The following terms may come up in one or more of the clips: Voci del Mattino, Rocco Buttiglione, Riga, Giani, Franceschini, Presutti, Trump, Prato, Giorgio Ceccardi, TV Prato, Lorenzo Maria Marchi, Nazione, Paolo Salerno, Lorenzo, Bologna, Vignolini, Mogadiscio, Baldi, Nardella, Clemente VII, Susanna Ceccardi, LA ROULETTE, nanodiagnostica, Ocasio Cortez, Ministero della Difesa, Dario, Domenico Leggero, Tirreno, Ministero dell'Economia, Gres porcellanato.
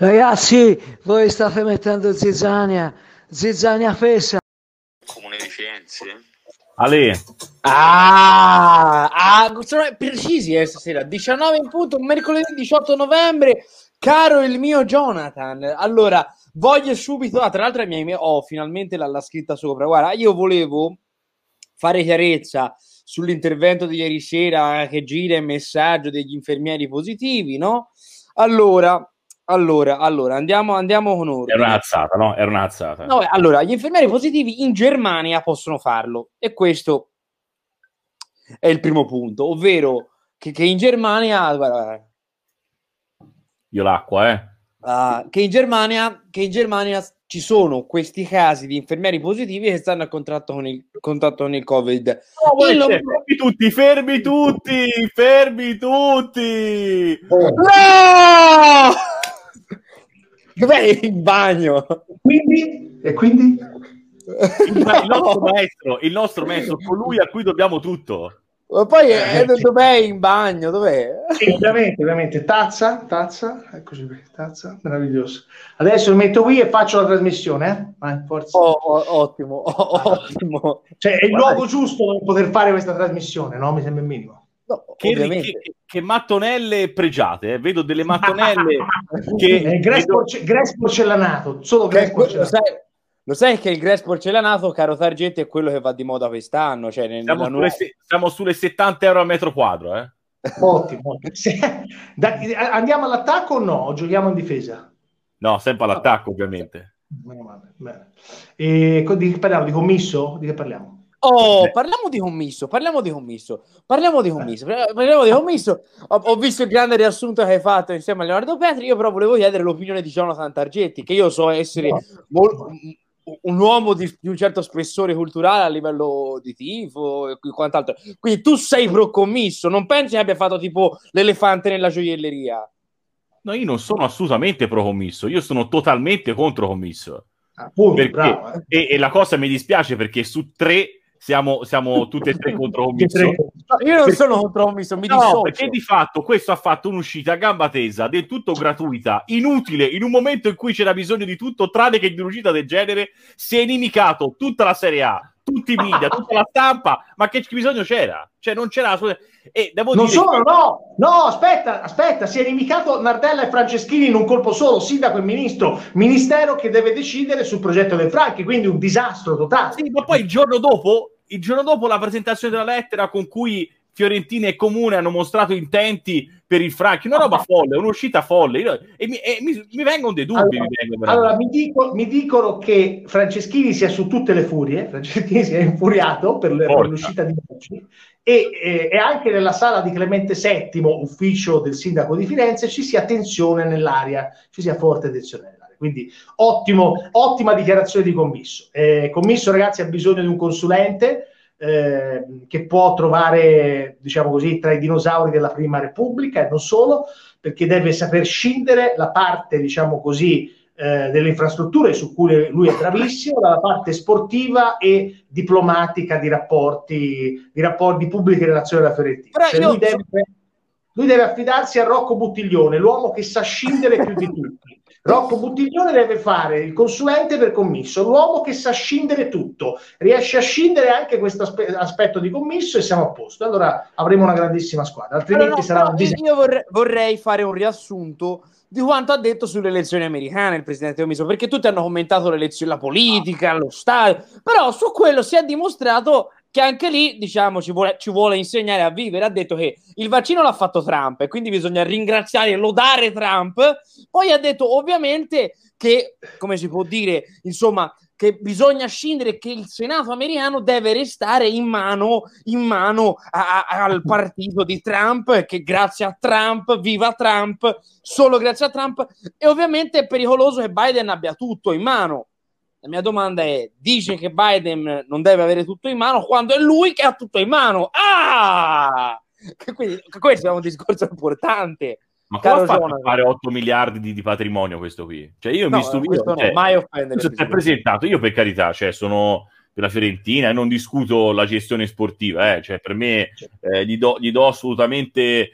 Ragazzi, voi state mettendo zizzania fessa. Comune di Firenze? Ale. Sono precisi stasera, 19 in punto, mercoledì 18 novembre. Caro il mio Jonathan, allora voglio subito, tra l'altro ho finalmente la scritta sopra, guarda, io volevo fare chiarezza sull'intervento di ieri sera che gira il messaggio degli infermieri positivi, no? Allora, andiamo con ordine. Era un'alzata. No, allora, gli infermieri positivi in Germania possono farlo, e questo è il primo punto, ovvero che in Germania... Guarda. Io l'acqua, che in Germania ci sono questi casi di infermieri positivi che stanno a contatto con il Covid. Oh, fermi tutti! Oh. No! Dov'è il bagno? E quindi? Il nostro maestro, colui a cui dobbiamo tutto. Ma poi dov'è in bagno? Dov'è? Sì, veramente. Tazza, eccoci qui, tazza, meraviglioso. Adesso lo metto qui e faccio la trasmissione, eh? Vai, forza. Ottimo. Cioè, è il luogo giusto per poter fare questa trasmissione, no? Mi sembra il minimo. No, che mattonelle pregiate, eh? Vedo delle mattonelle che... Gres porcellanato, solo Gres porcellanato. Lo sai che il Gres porcellanato, caro Santargetti, è quello che va di moda quest'anno? Cioè siamo sulle 70 euro al metro quadro, eh? Ottimo. Andiamo all'attacco o no? Giochiamo in difesa? No, sempre all'attacco, ovviamente. Bene. E di che parliamo? Di Commisso? Di che parliamo? Parliamo di Commisso. Ho visto il grande riassunto che hai fatto insieme a Leonardo Petri. Io però volevo chiedere l'opinione di Jonathan Santargetti, che io so essere... un uomo di un certo spessore culturale a livello di tifo e quant'altro. Quindi tu sei pro Commisso, non pensi che abbia fatto tipo l'elefante nella gioielleria? No, io non sono assolutamente pro Commisso, io sono totalmente contro Commisso. E la cosa mi dispiace perché su tre siamo tutte e tre contro Commisso. Io non sono contro Commisso, mi dissocio. Perché di fatto questo ha fatto un'uscita a gamba tesa del tutto gratuita, inutile, in un momento in cui c'era bisogno di tutto tranne che di un'uscita del genere. Si è inimicato tutta la Serie A, tutti i media, tutta la stampa, ma che bisogno c'era? Cioè non c'era, e devo dire aspetta, si è inimicato Nardella e Franceschini in un colpo solo, sindaco e ministero che deve decidere sul progetto dei Franchi, quindi un disastro totale. Sì, ma poi il giorno dopo la presentazione della lettera con cui Fiorentina e Comune hanno mostrato intenti per il Franchi, una roba folle, un'uscita folle. Mi vengono dei dubbi. Allora mi dicono che Franceschini sia su tutte le furie. Franceschini si è infuriato per l'uscita di oggi, e anche nella sala di Clemente VII, ufficio del sindaco di Firenze, ci sia tensione nell'aria, ci sia forte tensione nell'aria. Quindi ottima dichiarazione di Commisso. Commisso, ragazzi, ha bisogno di un consulente. Che può trovare, diciamo così, tra i dinosauri della Prima Repubblica e non solo, perché deve saper scindere la parte, diciamo così, delle infrastrutture, su cui lui è bravissimo, dalla parte sportiva e diplomatica di rapporti pubbliche relazioni alla Fiorentina. Cioè, lui deve affidarsi a Rocco Buttiglione, l'uomo che sa scindere più di tutti. Rocco Buttiglione deve fare il consulente per Commisso, l'uomo che sa scindere tutto, riesce a scindere anche questo aspetto di Commisso e siamo a posto. Allora avremo una grandissima squadra, altrimenti sarà un disastro. Io vorrei fare un riassunto di quanto ha detto sulle elezioni americane il presidente Commisso, perché tutti hanno commentato la politica, lo Stato, però su quello si è dimostrato che anche lì, diciamo, ci vuole insegnare a vivere. Ha detto che il vaccino l'ha fatto Trump e quindi bisogna ringraziare e lodare Trump. Poi ha detto ovviamente che, come si può dire, insomma, che bisogna scindere, che il Senato americano deve restare in mano al partito di Trump, che grazie a Trump, viva Trump, solo grazie a Trump. E ovviamente è pericoloso che Biden abbia tutto in mano. La mia domanda è: dice che Biden non deve avere tutto in mano quando è lui che ha tutto in mano? Quindi questo è un discorso importante. Ma come ha fatto a fare 8 miliardi di patrimonio questo qui? Cioè io mi stupisco, mai offendere. Questo è presentato, io per carità, cioè sono della Fiorentina e non discuto la gestione sportiva, cioè per me gli do assolutamente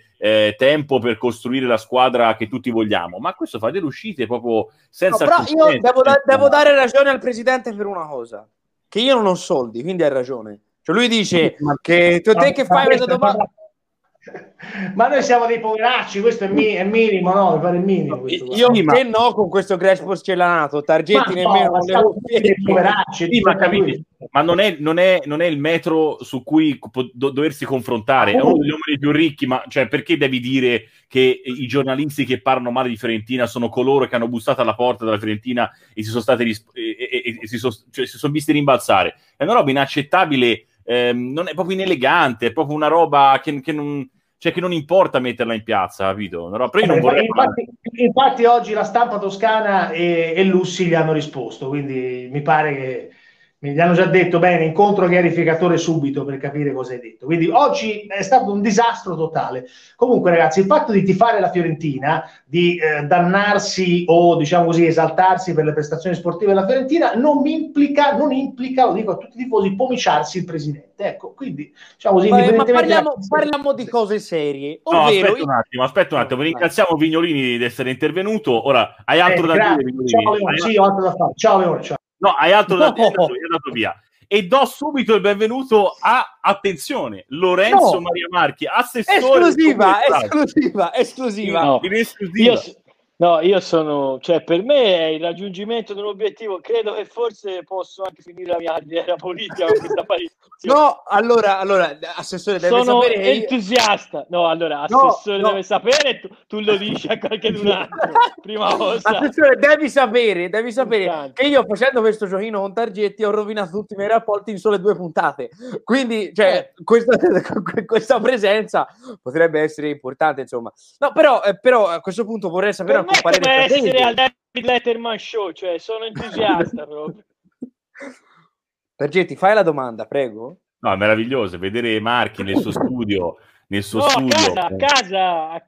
tempo per costruire la squadra che tutti vogliamo, ma questo fa delle uscite proprio senza... No, però io devo dare ragione al presidente per una cosa, che io non ho soldi, quindi hai ragione. Cioè lui dice che tu te che fai questa domanda... Ma noi siamo dei poveracci, questo è minimo, no? Per il minimo, questo, io che no con questo Gres porcellanato, Targetti nemmeno no, dei poveracci, sì, ma capite, ma non è il metro su cui doversi confrontare, è uno degli uomini più ricchi, ma cioè, perché devi dire che i giornalisti che parlano male di Fiorentina sono coloro che hanno bussato alla porta della Fiorentina e si sono stati si sono visti rimbalzare? È una roba inaccettabile, non è proprio inelegante, è proprio una roba che non importa metterla in piazza, capito? No, però io non vorrei... infatti oggi la stampa toscana e Lussi gli hanno risposto, quindi mi pare che gli hanno già detto bene, incontro chiarificatore subito per capire cosa hai detto. Quindi oggi è stato un disastro totale. Comunque ragazzi, il fatto di tifare la Fiorentina, di dannarsi o diciamo così esaltarsi per le prestazioni sportive della Fiorentina non implica, lo dico a tutti i tifosi, pomiciarsi il presidente. Ecco, quindi diciamo così... Ma parliamo di cose serie. No, ovvero... aspetta un attimo, ringraziamo Vignolini di essere intervenuto. Ora, hai altro da dire? Ciao Leone, sì, ho altro da fare. Ciao Leone, ciao. No, hai altro da dire, è andato via. E do subito il benvenuto a, attenzione, Lorenzo Maria Marchi, assessore. Esclusiva. Io sono, cioè per me è il raggiungimento di un obiettivo, credo che forse posso anche finire la mia carriera politica con questa partecipazione. No, allora assessore deve sono sapere. Sono entusiasta. No, allora assessore deve sapere, tu lo dici a qualche altro. Prima cosa. Assessore devi sapere che io facendo questo giochino con Targetti ho rovinato tutti i miei rapporti in sole 2 puntate. Quindi, cioè, questa presenza potrebbe essere importante, insomma. No, però a questo punto vorrei sapere come essere al David Letterman Show, cioè sono entusiasta proprio. Targetti, fai la domanda, prego. No, è meraviglioso vedere Marchi nel suo studio, a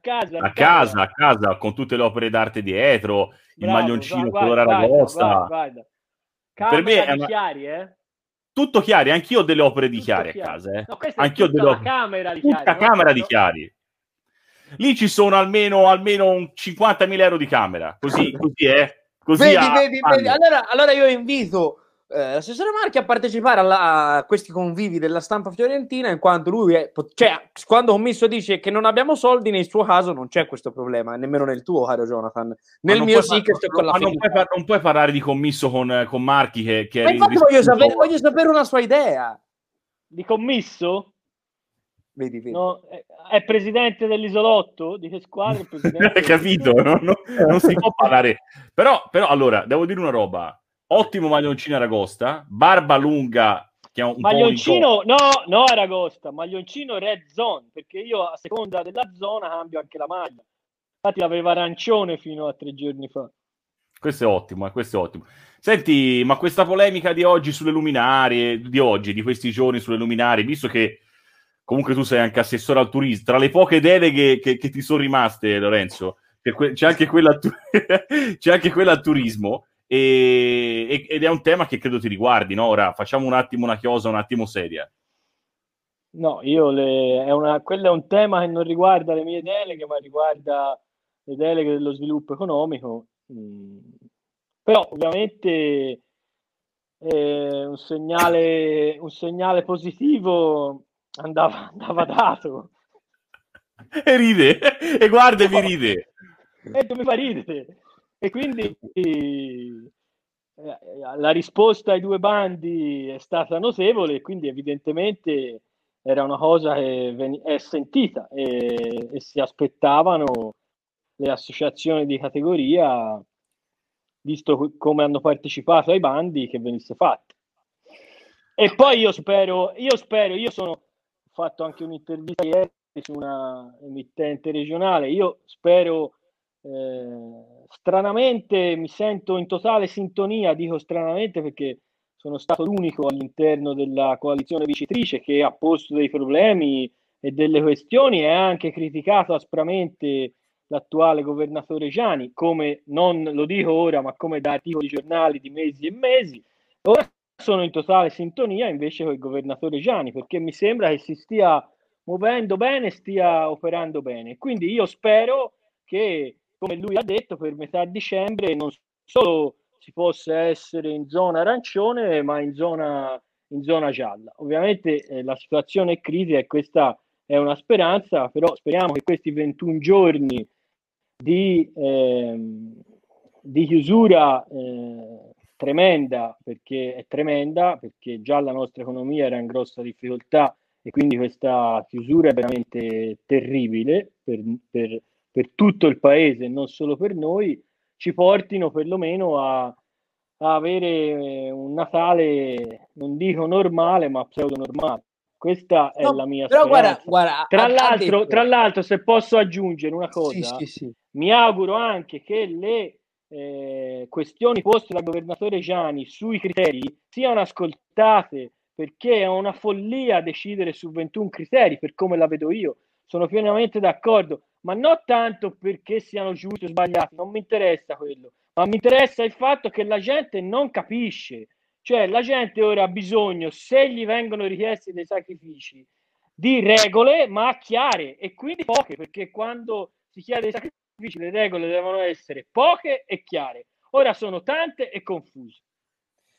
casa, con tutte le opere d'arte dietro, bravo, il maglioncino color aragosta. Per me è Chiari, tutto Chiari, anch'io ho delle opere di Chiari a casa, No, anch'io delle opere. Tutta camera di Chiari. Lì ci sono almeno un 50.000 euro di camera, così è. Così vedi. Allora io invito l'assessore Marchi a partecipare a questi convivi della stampa fiorentina, in quanto lui quando Commisso dice che non abbiamo soldi, nel suo caso non c'è questo problema, nemmeno nel tuo, caro Jonathan. Nel mio sì che c'è quella fine. Non puoi parlare di Commisso con Marchi che ma infatti voglio sapere una sua idea. Di Commisso? Vedi. No, è presidente dell'isolotto? Di che squadra? Capito, non si può parlare. Però, allora, devo dire una roba. Ottimo maglioncino aragosta, barba lunga. Che è un maglioncino, no aragosta, maglioncino red zone, perché io a seconda della zona cambio anche la maglia. Infatti l'aveva arancione fino a 3 giorni fa. Questo è ottimo. Senti, ma questa polemica di oggi sulle luminarie, di questi giorni sulle luminarie, visto che comunque tu sei anche assessore al turismo, tra le poche deleghe che ti sono rimaste, Lorenzo, c'è anche quella al turismo, ed è un tema che credo ti riguardi, no? Ora facciamo un attimo una chiosa, un attimo seria. No, quello è un tema che non riguarda le mie deleghe, ma riguarda le deleghe dello sviluppo economico. Però ovviamente un segnale positivo andava dato, e ride e guarda e mi ride e mi fa ridere, e quindi la risposta ai 2 bandi è stata notevole, quindi evidentemente era una cosa che è sentita e si aspettavano le associazioni di categoria, visto come hanno partecipato ai bandi, che venisse fatto. E poi io spero, io sono fatto anche un'intervista ieri su una emittente regionale, io spero, stranamente mi sento in totale sintonia, dico stranamente perché sono stato l'unico all'interno della coalizione vincitrice che ha posto dei problemi e delle questioni e ha anche criticato aspramente l'attuale governatore Giani, come non lo dico ora ma come da articoli di giornali di mesi e mesi. Ora sono in totale sintonia invece con il governatore Giani, perché mi sembra che si stia muovendo bene, stia operando bene. Quindi io spero che, come lui ha detto, per metà dicembre non solo si possa essere in zona arancione, ma in zona gialla. Ovviamente la situazione è crisi e questa è una speranza, però speriamo che questi 21 giorni di chiusura tremenda, perché è tremenda, perché già la nostra economia era in grossa difficoltà e quindi questa chiusura è veramente terribile per tutto il paese, non solo per noi, ci portino perlomeno a avere un Natale, non dico normale, ma pseudo normale. Questa è la mia speranza. Guarda, tra l'altro, se posso aggiungere una cosa, sì. Mi auguro anche che le questioni poste dal governatore Giani sui criteri siano ascoltate, perché è una follia decidere su 21 criteri, per come la vedo io. Sono pienamente d'accordo, ma non tanto perché siano giusti o sbagliati, non mi interessa quello, ma mi interessa il fatto che la gente non capisce. Cioè la gente ora ha bisogno, se gli vengono richiesti dei sacrifici, di regole ma chiare, e quindi poche, perché quando si chiede dei sacrifici le regole devono essere poche e chiare. Ora sono tante e confuse.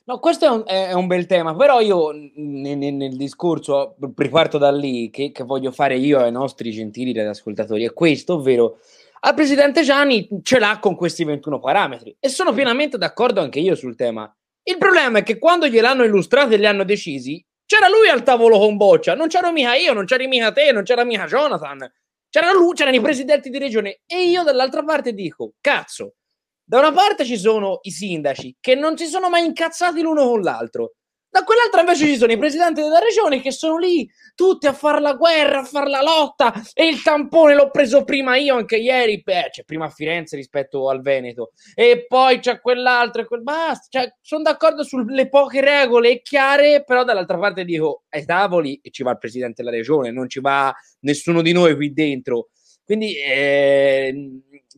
No, questo è un bel tema, però io nel discorso riparto da lì che voglio fare io ai nostri gentili radioascoltatori, è questo, ovvero al presidente Giani ce l'ha con questi 21 parametri e sono pienamente d'accordo anche io sul tema. Il problema è che quando gliel'hanno illustrato e li hanno decisi, c'era lui al tavolo con Boccia, non c'ero mica io, non c'eri mica te, non c'era mica Jonathan, c'era lui, c'erano i presidenti di regione. E io dall'altra parte dico, cazzo, da una parte ci sono i sindaci che non si sono mai incazzati l'uno con l'altro, da quell'altra invece ci sono i presidenti della regione che sono lì tutti a far la guerra, a far la lotta, e il tampone l'ho preso prima io, anche ieri, cioè prima a Firenze rispetto al Veneto, e poi c'è quell'altro e quel basta. Cioè, sono d'accordo sulle poche regole chiare, però dall'altra parte dico, ai tavoli ci va il presidente della regione, non ci va nessuno di noi qui dentro, quindi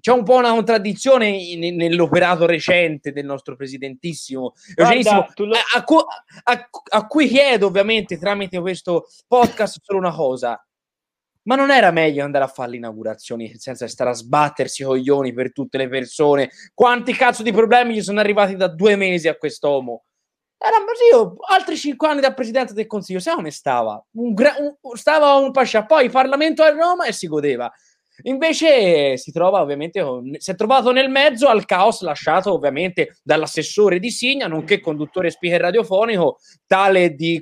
c'è un po' una contraddizione nell'operato recente del nostro presidentissimo. A cui chiedo ovviamente tramite questo podcast solo una cosa: ma non era meglio andare a fare l'inaugurazione senza stare a sbattersi coglioni per tutte le persone? Quanti cazzo di problemi gli sono arrivati da 2 mesi a quest'uomo? Altri 5 anni da presidente del consiglio, se non ne stava stava un pascià, poi il Parlamento a Roma e si godeva. Invece si trova ovviamente, si è trovato nel mezzo al caos lasciato ovviamente dall'assessore di Signa, nonché conduttore speaker radiofonico, tale di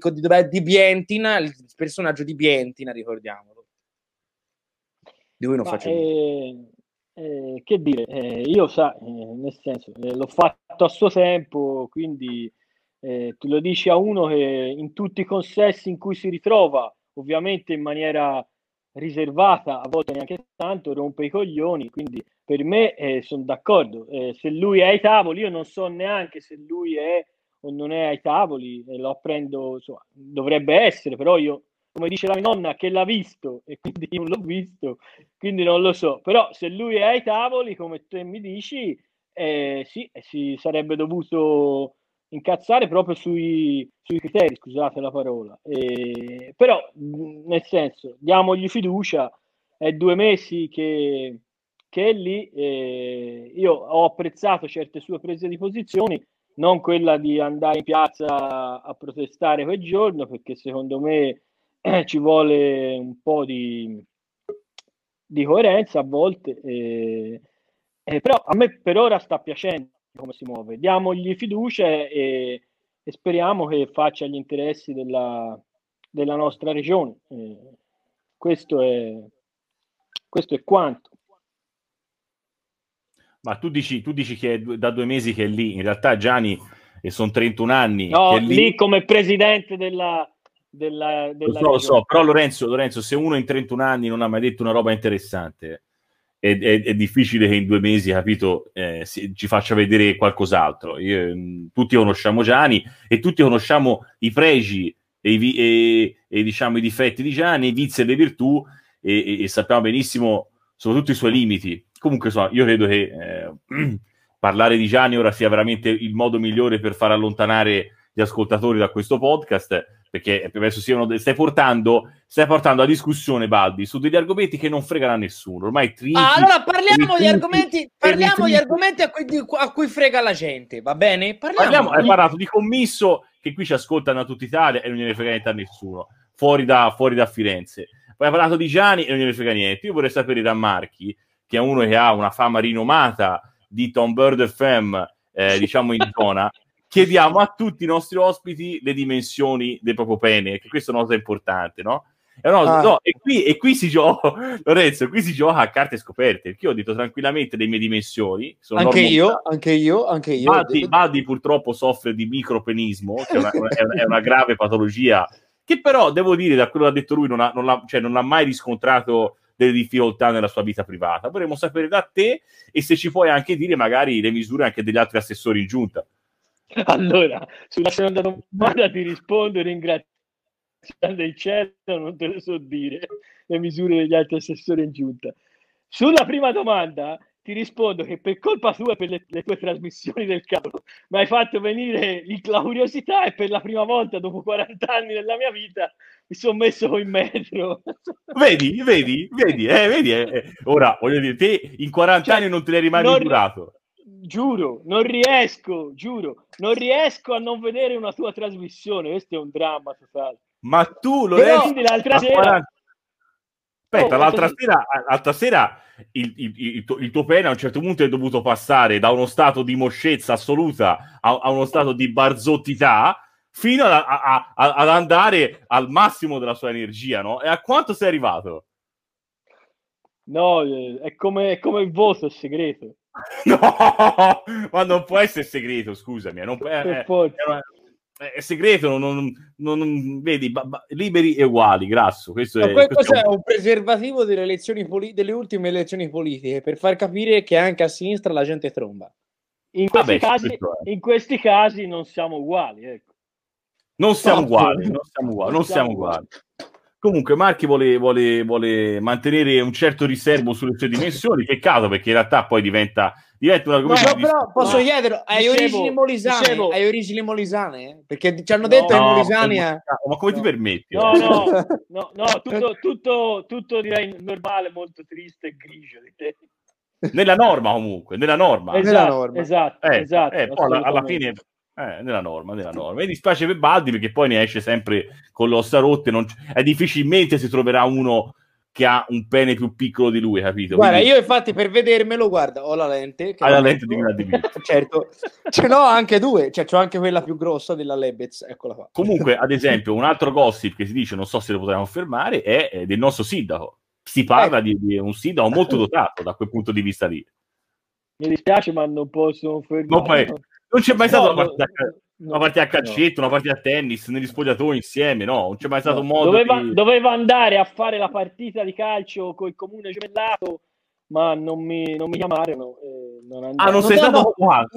Bientina, il personaggio di Bientina, ricordiamolo, di cui non faccio che dire, io nel senso, l'ho fatto a suo tempo, quindi tu lo dici a uno che in tutti i consessi in cui si ritrova, ovviamente in maniera riservata, a volte neanche tanto, rompe i coglioni. Quindi per me sono d'accordo, se lui è ai tavoli, io non so neanche se lui è o non è ai tavoli, lo apprendo, insomma, dovrebbe essere, però io, come dice la mia nonna, che l'ha visto, e quindi io non l'ho visto, quindi non lo so, però se lui è ai tavoli, come te mi dici, sì, si sarebbe dovuto incazzare proprio sui criteri, scusate la parola, però nel senso, diamogli fiducia, è 2 mesi che è lì, io ho apprezzato certe sue prese di posizioni, non quella di andare in piazza a protestare quel giorno, perché secondo me ci vuole un po' di coerenza a volte, però a me per ora sta piacendo come si muove, diamogli fiducia e speriamo che faccia gli interessi della nostra regione. Questo è quanto. Ma tu dici che è da 2 mesi che è lì, in realtà Giani, e sono 31 anni. No, che è lì come presidente della regione. Lo so, però Lorenzo, se uno in 31 anni non ha mai detto una roba interessante, È difficile che in 2 mesi, capito, ci faccia vedere qualcos'altro. Tutti conosciamo Giani e tutti conosciamo i pregi e diciamo i difetti di Giani, i vizi e le virtù, e sappiamo benissimo soprattutto i suoi limiti. Comunque io credo che parlare di Giani ora sia veramente il modo migliore per far allontanare gli ascoltatori da questo podcast, perché adesso stai portando a discussione, Baldi, su degli argomenti che non fregano a nessuno ormai. Allora parliamo di argomenti, a cui frega la gente, va bene? Hai parlato di Commisso, che qui ci ascoltano da tutta Italia e non gliene frega niente a nessuno fuori da Firenze. Poi hai parlato di Giani e non gliene frega niente. Io vorrei sapere da Marchi, che è uno che ha una fama rinomata di Tom Bird Femme, diciamo in zona, chiediamo a tutti i nostri ospiti le dimensioni del proprio pene, che questa è una cosa importante, no? E qui si gioca, Lorenzo, qui si gioca a carte scoperte, perché io ho detto tranquillamente le mie dimensioni. Sono anche io. Baldi purtroppo soffre di micropenismo, che è una grave patologia, che però, devo dire, da quello che ha detto lui, non ha mai riscontrato delle difficoltà nella sua vita privata. Vorremmo sapere da te, e se ci puoi anche dire magari le misure anche degli altri assessori in giunta. Allora, sulla seconda domanda ti rispondo, ringraziando il cielo, non te lo so dire, le misure degli altri assessori in giunta. Sulla prima domanda ti rispondo che per colpa tua e per le tue trasmissioni del cavolo mi hai fatto venire la curiosità, e per la prima volta dopo 40 anni della mia vita mi sono messo in metro. Vedi. Ora, voglio dire, te in 40 anni non te l'hai mai misurato. Giuro, non riesco a non vedere una tua trasmissione, questo è un dramma totale. Ma tu lo rendi l'altra sera... 40... Aspetta, l'altra sera il tuo pene a un certo punto è dovuto passare da uno stato di moscezza assoluta a uno stato di barzottità, fino ad andare al massimo della sua energia, no? E a quanto sei arrivato? No, è come il voto, è segreto. No, ma non può essere segreto, scusami, è segreto, non vedi, liberi e uguali, grasso. Questo è un preservativo delle elezioni delle ultime elezioni politiche, per far capire che anche a sinistra la gente tromba. In questi casi non siamo uguali, ecco. Non siamo uguali. Comunque Marchi vuole mantenere un certo riservo sulle sue dimensioni, peccato, perché in realtà poi diventa un argomento. Però posso chiederlo, hai origini molisane? Perché ci hanno detto ai molisani. Ma come ti permetti? No, tutto direi normale, molto triste e grigio di te. Nella norma. Esatto. Poi alla fine... Nella norma. Mi dispiace per Baldi, perché poi ne esce sempre con le ossa rotte. Difficilmente si troverà uno che ha un pene più piccolo di lui, capito? Guarda, quindi... io infatti per vedermelo, guarda, ho la lente. Hai la lente di grandimento. Certo, ce l'ho anche due, cioè c'ho anche quella più grossa della Lebez, eccola qua. Comunque, ad esempio, un altro gossip che si dice, non so se lo potremmo confermare, è del nostro sindaco. Si parla di un sindaco molto dotato da quel punto di vista lì. Mi dispiace, ma non posso confermare. Non c'è mai stata una partita a calcetto, una partita a tennis, negli spogliatoi insieme, no? Non c'è mai stato modo. Doveva andare a fare la partita di calcio col comune gemellato, ma non mi chiamarono. Non sei stato convocato.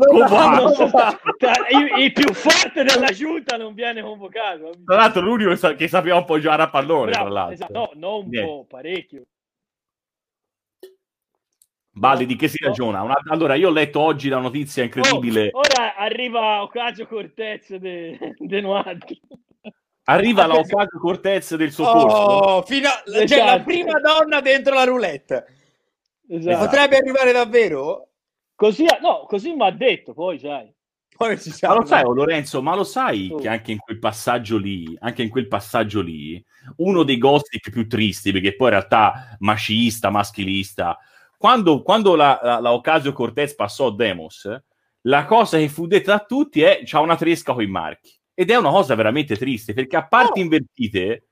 Il più forte della giunta non viene convocato. Tra l'altro l'unico che sapeva un po' giocare a pallone, tra l'altro. Esatto. Parecchio. Baldi, di che si ragiona? Allora, io ho letto oggi la notizia incredibile. Ora arriva Ocasio Cortez de Noardi. Arriva la Ocasio Cortez del suo corso. C'è la prima donna dentro la roulette. Esatto. Potrebbe arrivare davvero? Così mi ha detto, poi sai. Lorenzo, che anche in quel passaggio lì, uno dei gossip più tristi, perché poi in realtà macista, maschilista. Quando la Ocasio Cortez passò Demos, la cosa che fu detta a tutti è: c'ha una tresca coi Marchi. Ed è una cosa veramente triste, perché a parti invertite,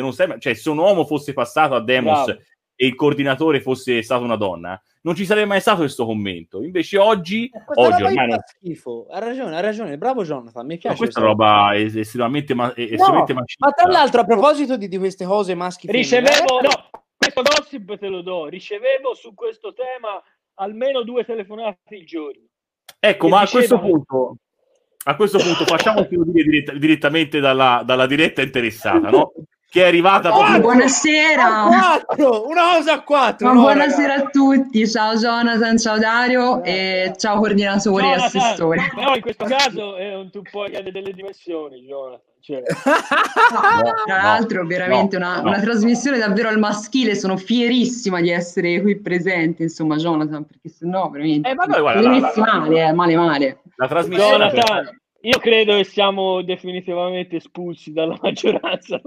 non sembra, cioè, se un uomo fosse passato a Demos e il coordinatore fosse stato una donna, non ci sarebbe mai stato questo commento. Invece oggi ormai non... schifo. Ha ragione, bravo Jonathan, mi piace. Questa roba è estremamente macchina. Ma tra l'altro, a proposito di queste cose maschi, questo gossip te lo do, ricevevo su questo tema almeno 2 telefonate al giorno. Ecco, ma a questo punto facciamo direttamente dalla diretta interessata, no? che è arrivata. Proprio... Buonasera. Una cosa a quattro. Buonasera a tutti. Ciao Jonathan, ciao Dario e ciao coordinatori e assessori. Però in questo caso è un tuffo che ha delle dimensioni, Jonathan. Cioè... Tra l'altro veramente una trasmissione davvero al maschile, sono fierissima di essere qui presente, insomma, Jonathan, perché sennò veramente male. La trasmissione Jonathan, per... Io credo che siamo definitivamente espulsi dalla maggioranza.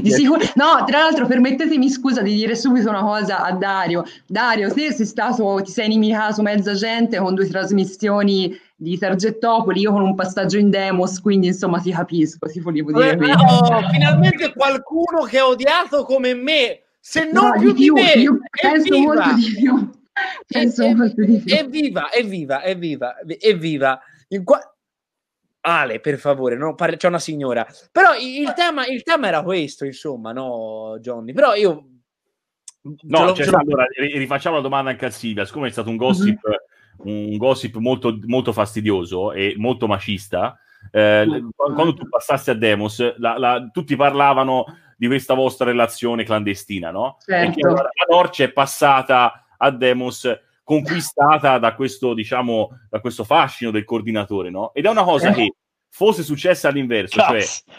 Di sicuro. No, tra l'altro permettetemi scusa di dire subito una cosa a Dario. Dario, te sei stato, ti sei inimicato mezza gente con due trasmissioni di Targettopoli, io con un passaggio in Demos, quindi insomma ti capisco, ti volevo dire. No, finalmente qualcuno che ha odiato come me, se non no, più di più, me. Io penso molto di più. Evviva. Ale, per favore, no? C'è una signora. Però il tema era questo, insomma, no, Johnny? Però io... Allora, rifacciamo la domanda anche a Silvia. Siccome è stato un gossip molto, molto fastidioso e molto macista, quando tu passassi a Demos, tutti parlavano di questa vostra relazione clandestina, no? Certo. Perché allora, la Norcia è passata a Demos... conquistata da questo, diciamo, da questo fascino del coordinatore, no? Ed è una cosa che fosse successa all'inverso,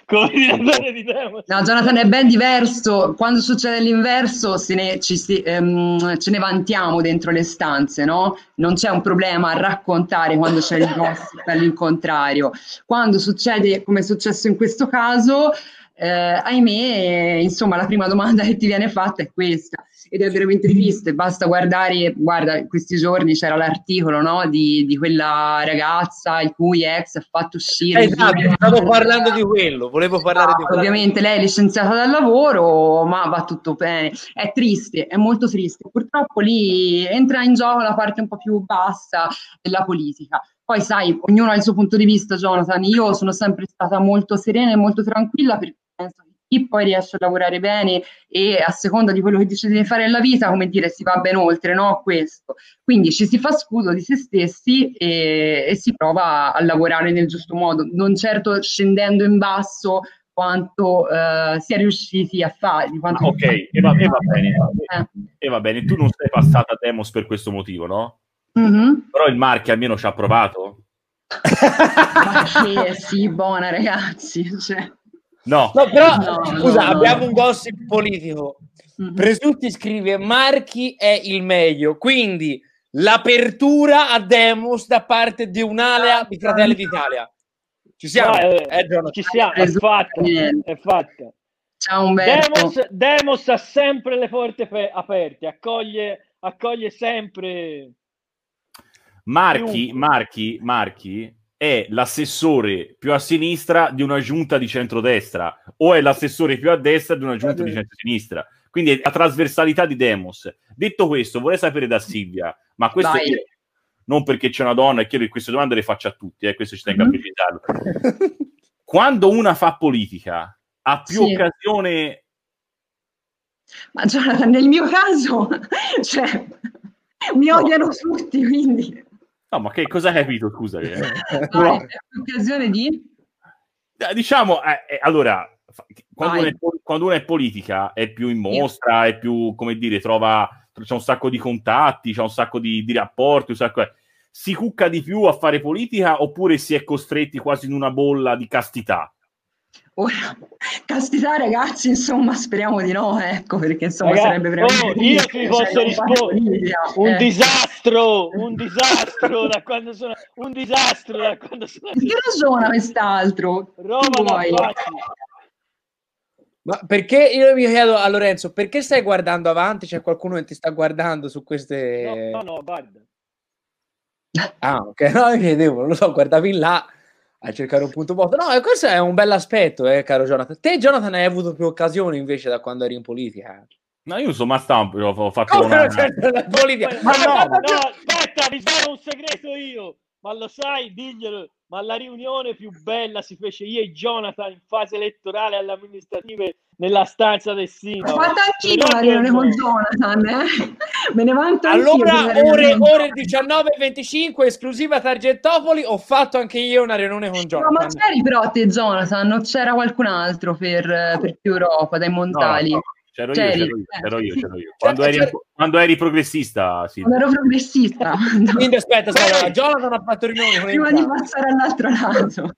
coordinatore di Demos. No, Jonathan, è ben diverso. Quando succede l'inverso ce ne vantiamo dentro le stanze, no? Non c'è un problema a raccontare quando c'è il gossip all'incontrario. Quando succede, come è successo in questo caso, ahimè, insomma, la prima domanda che ti viene fatta è questa. Ed è veramente triste, basta guardare, guarda, questi giorni c'era l'articolo, no, di quella ragazza il cui ex ha fatto uscire... Esatto, stavo parlando di quello, volevo parlare di quello. Ovviamente lei è licenziata dal lavoro, ma va tutto bene. È triste, è molto triste. Purtroppo lì entra in gioco la parte un po' più bassa della politica. Poi sai, ognuno ha il suo punto di vista, Jonathan. Io sono sempre stata molto serena e molto tranquilla perché penso che chi poi riesce a lavorare bene e a seconda di quello che decide di fare nella vita, come dire, si va ben oltre, no? Questo. Quindi ci si fa scudo di se stessi e si prova a lavorare nel giusto modo, non certo scendendo in basso quanto si è riusciti a fare. Va bene, tu non sei passata a Demos per questo motivo, no? Mm-hmm. Però il Marchi almeno ci ha provato. Sì, buona ragazzi, cioè... No, abbiamo un gossip politico. Mm-hmm. Presutti scrive: Marchi è il meglio, quindi l'apertura a Demos da parte di un'alea di Fratelli d'Italia. Ci siamo, ci siamo, è fatta. Ciao Umberto. Demos ha sempre le porte aperte, accoglie sempre. Marchi è l'assessore più a sinistra di una giunta di centrodestra o è l'assessore più a destra di una giunta di centrosinistra, quindi è la trasversalità di Demos. Detto questo, vorrei sapere da Silvia, ma questo non perché c'è una donna e chiedo che queste domande le faccia a tutti, questo ci tengo a precisarlo. Quando una fa politica ha più occasione... Ma Jonathan, nel mio caso cioè, mi odiano tutti, quindi... No, ma che cosa hai capito? Scusami. L'occasione di? Diciamo, allora, quando uno è politica è più in mostra, è più, come dire, c'è un sacco di contatti, c'è un sacco di rapporti, un sacco... Si cucca di più a fare politica oppure si è costretti quasi in una bolla di castità? Ora, castità ragazzi, insomma, speriamo di no, ecco, perché insomma sarebbe veramente... io ti posso rispondere, un disastro da quando sono... Che ragiona quest'altro? Ma perché io mi chiedo a Lorenzo, perché stai guardando avanti? C'è qualcuno che ti sta guardando su queste... No, guarda. Ah, ok, no, mi chiedevo, non lo so, guardavi là a cercare un punto morto. No, questo è un bell'aspetto, caro Jonathan. Te, Jonathan, hai avuto più occasioni invece da quando eri in politica? No, io sono stampo, ho fatto una politica. Ma no, aspetta, vi svelo un segreto io. ma lo sai, diglielo, ma la riunione più bella si fece io e Jonathan in fase elettorale alle amministrative nella stanza del sindaco. Ho fatto anch'io la riunione con Jonathan, me ne vanto anch'io. Allora, ore 19:25, esclusiva Targettopoli, ho fatto anche io una riunione con Jonathan. No, ma c'eri però te, Jonathan, non c'era qualcun altro per più Europa, dai Montali? No. C'ero io. Quando eri progressista, sì. Quando ero progressista. No. Quindi aspetta, Jonathan ha fatto riunione. Prima di passare all'altro lato.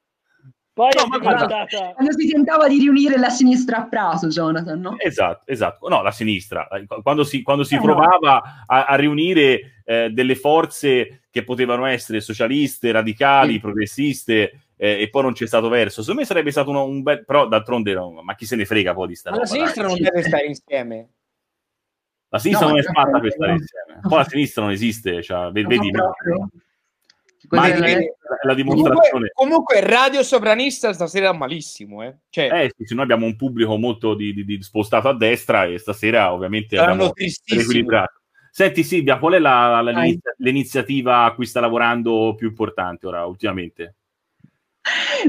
Poi quando si tentava di riunire la sinistra a Prato, Jonathan, no? Esatto. No, la sinistra. Quando si provava a riunire delle forze che potevano essere socialiste, radicali, progressiste... e poi non c'è stato verso. Secondo me sarebbe stato un bel, però d'altronde no, ma chi se ne frega poi di stare. Ma la sinistra non deve stare insieme. La sinistra non è fatta per stare insieme. Poi la sinistra non esiste, cioè, vedi. Ma la dimostrazione. Comunque Radio Sovranista stasera malissimo, sì, noi abbiamo un pubblico molto di spostato a destra e stasera ovviamente saranno equilibrato. Senti Silvia, qual è l'iniziativa a cui sta lavorando più importante ora ultimamente?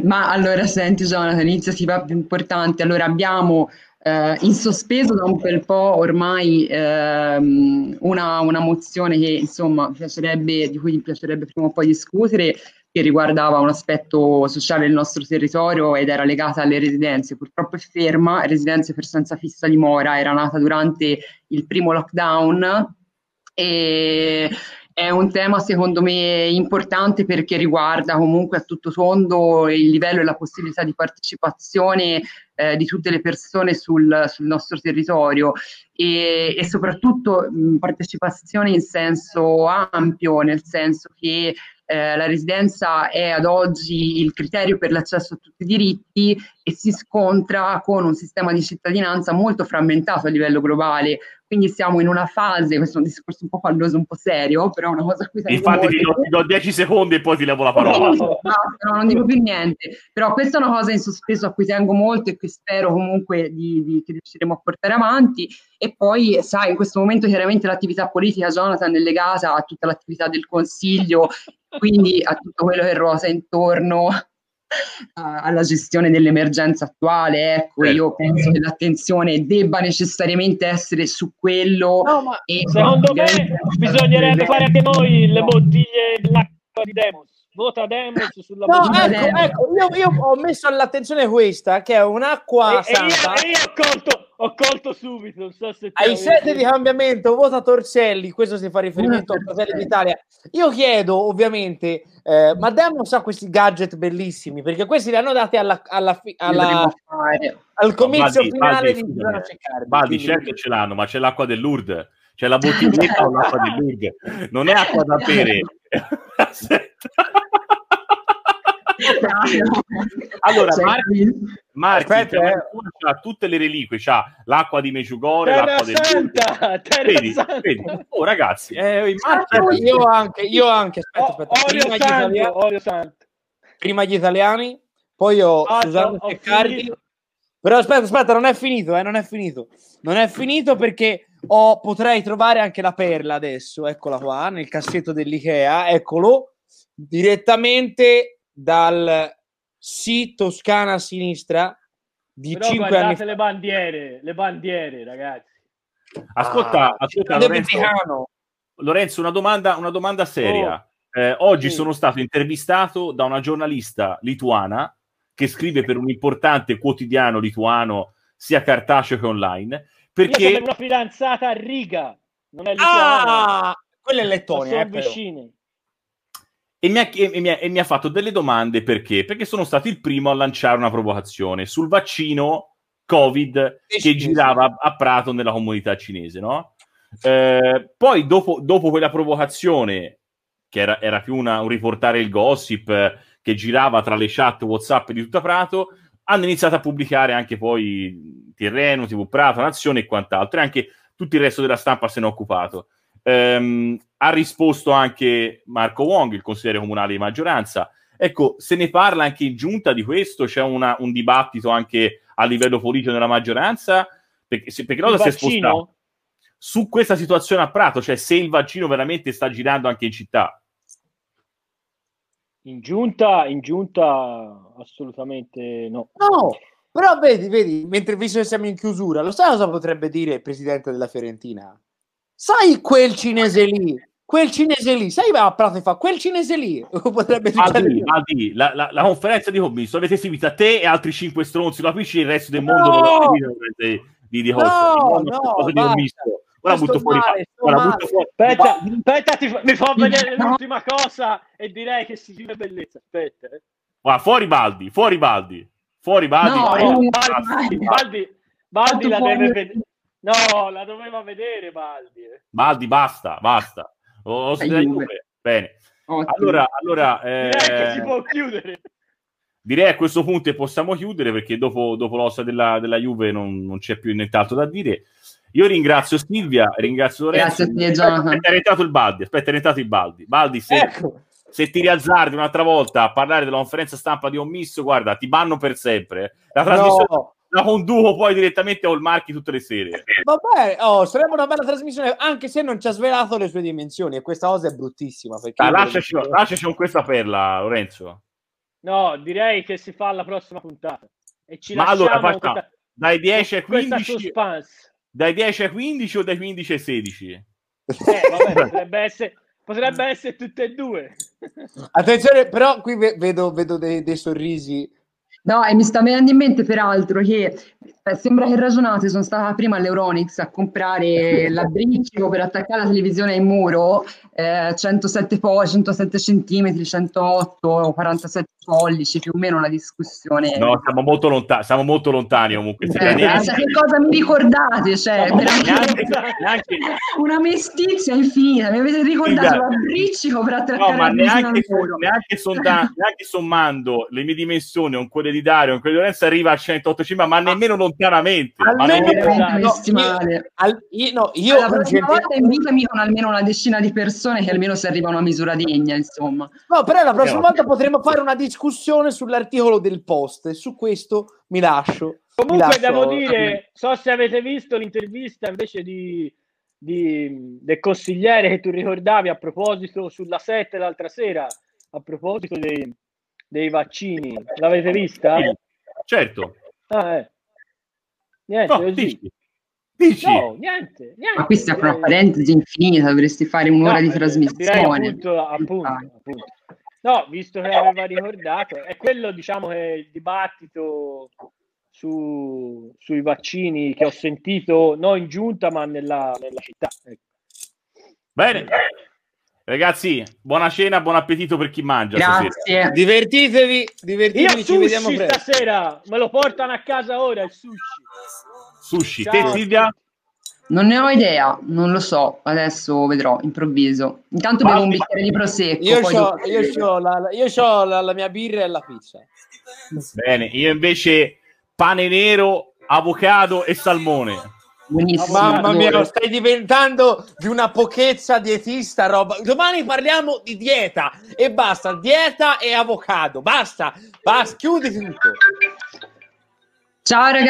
Ma allora senti Jonathan, l'iniziativa più importante, allora abbiamo in sospeso da un bel po' ormai una mozione che insomma di cui mi piacerebbe prima o poi discutere, che riguardava un aspetto sociale del nostro territorio ed era legata alle residenze. Purtroppo è ferma, residenze per senza fissa dimora, era nata durante il primo lockdown e... È un tema secondo me importante perché riguarda comunque a tutto tondo il livello e la possibilità di partecipazione di tutte le persone sul nostro territorio e soprattutto partecipazione in senso ampio, nel senso che la residenza è ad oggi il criterio per l'accesso a tutti i diritti e si scontra con un sistema di cittadinanza molto frammentato a livello globale, quindi siamo in una fase, questo è un discorso un po' falloso, un po' serio, però è una cosa a cui infatti ti do 10 secondi e poi ti levo la parola. No, non dico più niente, però questa è una cosa in sospeso a cui tengo molto e che spero comunque che riusciremo a portare avanti. E poi sai, in questo momento chiaramente l'attività politica, Jonathan, è legata a tutta l'attività del Consiglio, quindi a tutto quello che ruota intorno alla gestione dell'emergenza attuale, ecco, io penso che l'attenzione debba necessariamente essere su quello. No, ma secondo me bisognerebbe fare anche noi le bottiglie dell'acqua di Demos. Vota Demos sulla bottiglia. Ecco, io ho messo all'attenzione questa, che è un'acqua santa. E io ho colto subito, non so se ai 7 di cambiamento vota Torcelli, questo si fa riferimento a Fratelli d'Italia. Io chiedo ovviamente, ma Demos ha questi gadget bellissimi, perché questi li hanno dati al comizio finale di Giorgio Ceccardi. Baldi, certo ce l'hanno, ma c'è l'acqua dell'Urd, c'è la bottiglietta con l'acqua dell'Urd, non è acqua da bere. Allora Marchi c'ha tutte le reliquie, c'ha l'acqua di Medjugorje, l'acqua del... Oh ragazzi, io anche prima gli italiani, poi Susanna Ceccardi. Però aspetta, non è finito perché potrei trovare anche la perla adesso, eccola qua nel cassetto dell'Ikea, eccolo, direttamente dal Toscana a sinistra di però 5 anni fa. le bandiere ragazzi, ascolta Lorenzo, una domanda seria. Oggi sono stato intervistato da una giornalista lituana che scrive per un importante quotidiano lituano sia cartaceo che online, perché io sono una fidanzata a Riga, non è lituana, quella è Lettonia, sono vicini. E mi ha fatto delle domande perché sono stato il primo a lanciare una provocazione sul vaccino Covid che girava a Prato nella comunità cinese, no? Poi dopo quella provocazione, che era più un riportare il gossip che girava tra le chat WhatsApp di tutta Prato, hanno iniziato a pubblicare anche poi Tirreno, TV Prato, Nazione e quant'altro, e anche tutto il resto della stampa se ne è occupato. Ha risposto anche Marco Wong, il consigliere comunale di maggioranza. Ecco, se ne parla anche in giunta di questo, c'è un dibattito anche a livello politico nella maggioranza, perché cosa si è spostato su questa situazione a Prato, cioè se il vaccino veramente sta girando anche in città. In giunta assolutamente no. No, però vedi, mentre visto che siamo in chiusura, lo sai cosa potrebbe dire il presidente della Fiorentina? Sai quel cinese lì, sai va a Prato e fa quel cinese lì, potrebbe dire. Baldi, la conferenza di Commisso avete seguito a te e altri 5 stronzi, la PC, il resto del mondo non lo capito di cosa. No, ora butto fuori. Aspetta, mi fa vedere l'ultima cosa e direi che si vive bellezza. Aspetta. Guarda, fuori Baldi. Baldi la deve vedere. No, la doveva vedere Baldi. Baldi, basta. Bene. Allora direi che si può chiudere. Direi a questo punto possiamo chiudere, perché dopo l'ossa della Juve non c'è più nient'altro da dire. Io ringrazio Silvia, ringrazio Lorenzo. Grazie, Jonathan. Aspetta, è entrato il Baldi. Baldi, se ti riazzardi un'altra volta a parlare della conferenza stampa di Commisso, guarda, ti banno per sempre. La trasmissione la conduco poi direttamente a Olmarchi tutte le sere. Vabbè, sarebbe una bella trasmissione, anche se non ci ha svelato le sue dimensioni, e questa cosa è bruttissima. Lasciaci con questa perla, Lorenzo. No, direi che si fa alla prossima puntata. E ci lasciamo dai 10 a 15. Dai 10 a 15 o dai 15 a 16? Vabbè, potrebbe essere tutte e due. Attenzione, però qui vedo dei sorrisi. No, e mi sta venendo in mente peraltro che sembra che ragionate, sono stata prima all'Euronix a comprare l'abbriccio per attaccare la televisione ai muro, 107 centimetri, 108, 47 pollici, più o meno una discussione. No, siamo molto lontani comunque. Che cosa mi ricordate? Cioè, neanche... Una mestizia infinita, mi avete ricordato l'abbriccio per attaccare la televisione al muro. Neanche sommando le mie dimensioni, un quelle di Dario, in quello Lorenzo arriva a 108 cima, ma nemmeno lontanamente. Io la prossima volta invitami con almeno una decina di persone, che almeno si arriva a una misura degna, insomma. No, però la prossima volta potremo fare una discussione sull'articolo del Post, su questo mi lascio. Comunque devo dire, so se avete visto l'intervista invece del consigliere che tu ricordavi a proposito sulla 7 l'altra sera, a proposito dei vaccini, l'avete vista? Certo. Niente, no, dici. No, niente. Ma questa è una parentesi infinita, dovresti fare un'ora di trasmissione. Appunto. No, visto che aveva ricordato, è quello, diciamo, che il dibattito sui vaccini che ho sentito, non in giunta, ma nella città. Ecco. Bene. Ragazzi, buona cena, buon appetito per chi mangia. Grazie. Stasera. Divertitevi. Io ci vediamo presto. Stasera me lo portano a casa ora il sushi. Ciao. Te Silvia? Non ne ho idea, non lo so, adesso vedrò, improvviso. Intanto bevo un bicchiere di prosecco. Io ho la mia birra e la pizza. Bene, io invece pane nero, avocado e salmone. Buonissimo, mamma mia, stai diventando di una pochezza dietista, roba. Domani parliamo di dieta e basta, dieta e avocado, basta, chiudi tutto. Ciao ragazzi.